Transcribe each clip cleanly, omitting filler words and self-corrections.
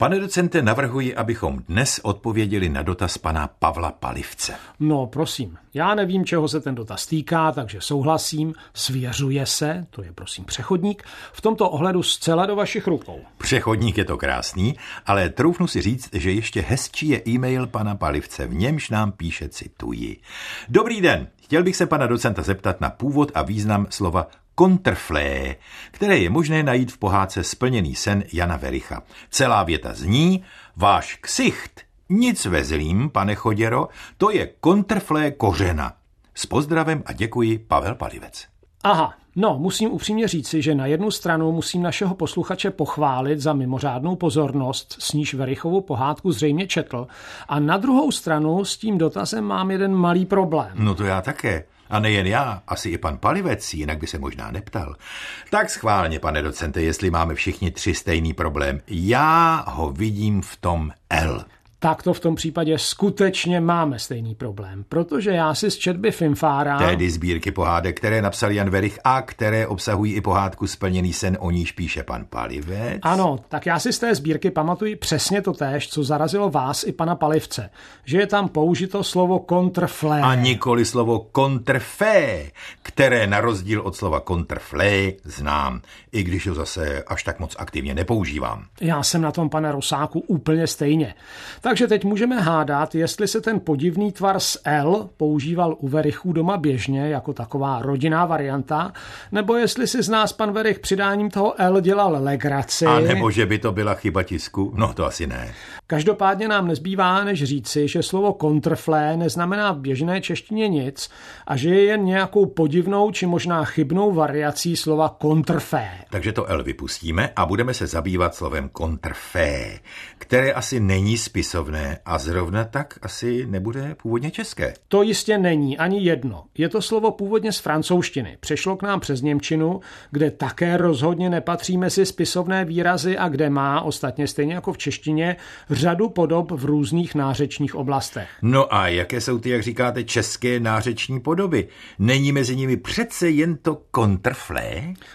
Pane docente, navrhuji, abychom dnes odpověděli na dotaz pana Pavla Palivce. No, prosím. Já nevím, čeho se ten dotaz týká, takže souhlasím. Svěřuje se, to je prosím přechodník, v tomto ohledu zcela do vašich rukou. Přechodník je to krásný, ale troufnu si říct, že ještě hezčí je e-mail pana Palivce, v němž nám píše, cituji. Dobrý den, chtěl bych se pana docenta zeptat na původ a význam slova kontrflé, které je možné najít v pohádce Splněný sen Jana Vericha. Celá věta zní: váš ksicht, nic ve zlým, pane Choděro, to je kontrflé kořena. S pozdravem a děkuji, Pavel Palivec. Aha, no, musím upřímně říci, že na jednu stranu musím našeho posluchače pochválit za mimořádnou pozornost, s níž Verichovu pohádku zřejmě četl, a na druhou stranu s tím dotazem mám jeden malý problém. No to já také. A nejen já, asi i pan Palivec, jinak by se možná neptal. Tak schválně, pane docente, jestli máme všichni tři stejný problém. Já ho vidím v tom L. Tak to v tom případě skutečně máme stejný problém, protože já si z četby Fimfára, tedy sbírky pohádek, které napsal Jan Verich a které obsahují i pohádku Splněný sen, o níž píše pan Palivec. Ano, tak já si z té sbírky pamatuji přesně to též, co zarazilo vás i pana Palivce, že je tam použito slovo kontrflé. A nikoli slovo kontrfé, které na rozdíl od slova kontrflé znám, i když ho zase až tak moc aktivně nepoužívám. Já jsem na tom, pane Rosáku, úplně stejně. Takže teď můžeme hádat, jestli se ten podivný tvar s L používal u Verichů doma běžně jako taková rodinná varianta, nebo jestli si z nás pan Verich přidáním toho L dělal legraci. A nebo že by to byla chyba tisku? No to asi ne. Každopádně nám nezbývá, než říci, že slovo kontrflé neznamená v běžné češtině nic a že je jen nějakou podivnou či možná chybnou variací slova kontrfé. Takže to L vypustíme a budeme se zabývat slovem kontrfé, které asi není spisovné a zrovna tak asi nebude původně české. To jistě není ani jedno. Je to slovo původně z francouzštiny. Přešlo k nám přes němčinu, kde také rozhodně nepatří mezi spisovné výrazy a kde má, ostatně stejně jako v češtině, řadu podob v různých nářečních oblastech. No a jaké jsou ty, jak říkáte, české nářeční podoby? Není mezi nimi přece jen to kontrflé?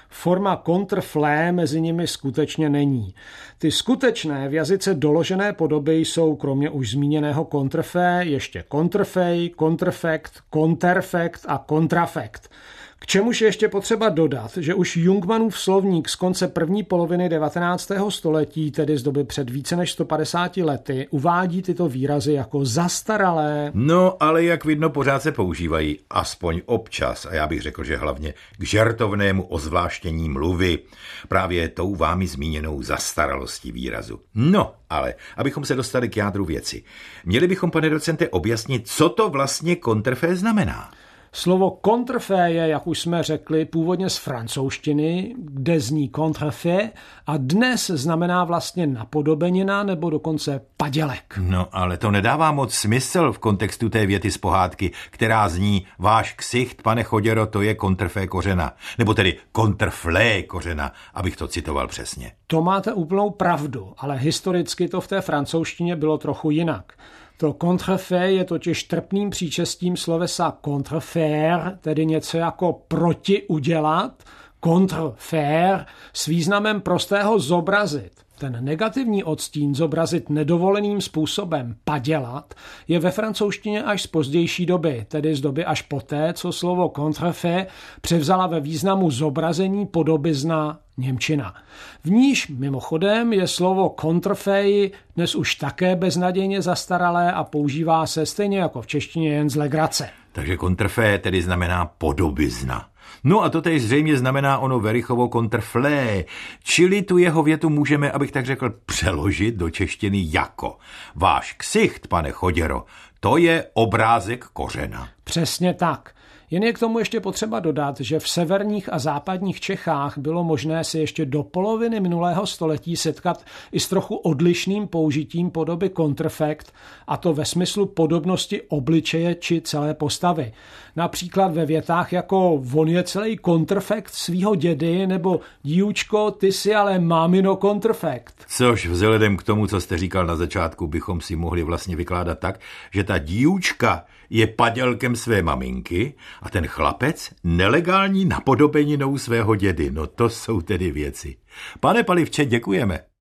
Forma kontrflé mezi nimi skutečně není. Ty skutečné v jazyce doložené podoby jsou kromě už zmíněného kontrfé ještě kontrfej, kontrfekt, konterfekt a kontrafekt. K čemuž je ještě potřeba dodat, že už Jungmannův slovník z konce první poloviny 19. století, tedy z doby před více než 150 lety, uvádí tyto výrazy jako zastaralé. No, ale jak vidno, pořád se používají, aspoň občas, a já bych řekl, že hlavně k žertovnému ozvláštění mluvy, právě tou vámi zmíněnou zastaralostí výrazu. No, ale abychom se dostali k jádru věci, měli bychom, pane docente, objasnit, co to vlastně kontrfé znamená. Slovo kontrfé je, jak už jsme řekli, původně z francouzštiny, kde zní kontrfé a dnes znamená vlastně napodobenina nebo dokonce padělek. No ale to nedává moc smysl v kontextu té věty z pohádky, která zní váš ksicht, pane Choděro, to je kontrfé kořena. Nebo tedy kontrflé kořena, abych to citoval přesně. To máte úplnou pravdu, ale historicky to v té francouzštině bylo trochu jinak. To contrefait je totiž trpným příčestím slovesa contrefaire, tedy něco jako proti udělat, contrefaire s významem prostého zobrazit. Ten negativní odstín zobrazit nedovoleným způsobem padělat je ve francouzštině až z pozdější doby, tedy z doby až poté, co slovo contrefait převzala ve významu zobrazení podobizna němčina. V níž mimochodem je slovo kontrfej dnes už také beznadějně zastaralé a používá se stejně jako v češtině jen z legrace. Takže kontrfej tedy znamená podobizna. No a to teď zřejmě znamená ono Verichovo kontrflé, čili tu jeho větu můžeme, abych tak řekl, přeložit do češtiny jako váš ksicht, pane Choděro, to je obrázek kořena. Přesně tak. Jen je k tomu ještě potřeba dodat, že v severních a západních Čechách bylo možné se ještě do poloviny minulého století setkat i s trochu odlišným použitím podoby kontrfekt, a to ve smyslu podobnosti obličeje či celé postavy. Například ve větách jako on je celý kontrfekt svýho dědy nebo díučko, ty si ale mámino kontrfekt. Což vzhledem k tomu, co jste říkal na začátku, bychom si mohli vlastně vykládat tak, že ta díučka je padělkem své maminky a ten chlapec nelegální napodobeninou svého dědy. No to jsou tedy věci. Pane Palivče, děkujeme.